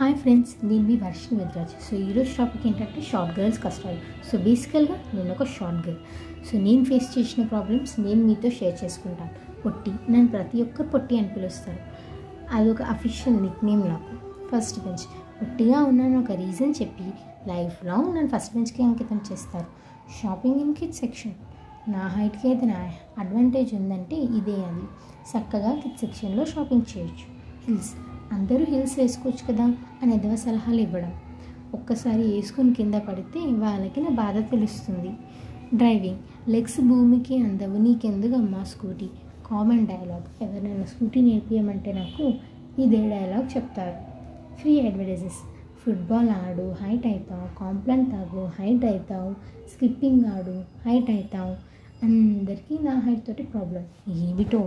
Hi friends, నేను మీ Varshini Vedaraj. So ఈరోజు టాపిక్ ఏంటంటే షార్ట్ గర్ల్స్ కష్టాలు. సో బేసికల్గా నేను ఒక షార్ట్ గర్ల్. సో నేను ఫేస్ చేసిన ప్రాబ్లమ్స్ నేను మీతో షేర్ చేసుకుంటాను. పొట్టి నన్ను ప్రతి ఒక్కరు పొట్టి అని పిలుస్తారు, అది ఒక అఫీషియల్ నిక్ నేమ్ నాకు. ఫస్ట్ బెంచ్ పొట్టిగా ఉన్నాను ఒక రీజన్ చెప్పి లైఫ్ లాంగ్ నన్ను ఫస్ట్ బెంచ్కి అంకితం చేస్తారు. షాపింగ్ ఇన్ కిడ్ సెక్షన్, నా హైట్కి అయితే నా అడ్వాంటేజ్ ఉందంటే ఇదే, అది చక్కగా కిడ్ సెక్షన్లో షాపింగ్ చేయొచ్చు. హిల్స్, అందరూ హిల్స్ వేసుకోవచ్చు కదా అని ఎదవ సలహాలు ఇవ్వడం, ఒక్కసారి వేసుకొని కింద పడితే వాళ్ళకి నా బాధ తెలుస్తుంది. డ్రైవింగ్, లెగ్స్ భూమికి అందవు నీకెందుకమ్మా స్కూటీ, కామన్ డైలాగ్. ఎవరైనా స్కూటీ నేర్పియమంటే నాకు ఇదే డైలాగ్ చెప్తారు. ఫ్రీ అడ్వర్టైజెస్, ఫుట్బాల్ ఆడు హైట్ అవుతావు, కాంప్లాన్ తాగు హైట్ అవుతావు, స్కిప్పింగ్ ఆడు హైట్ అవుతావు. అందరికీ నా హైట్ తోటి ప్రాబ్లం ఏమిటో.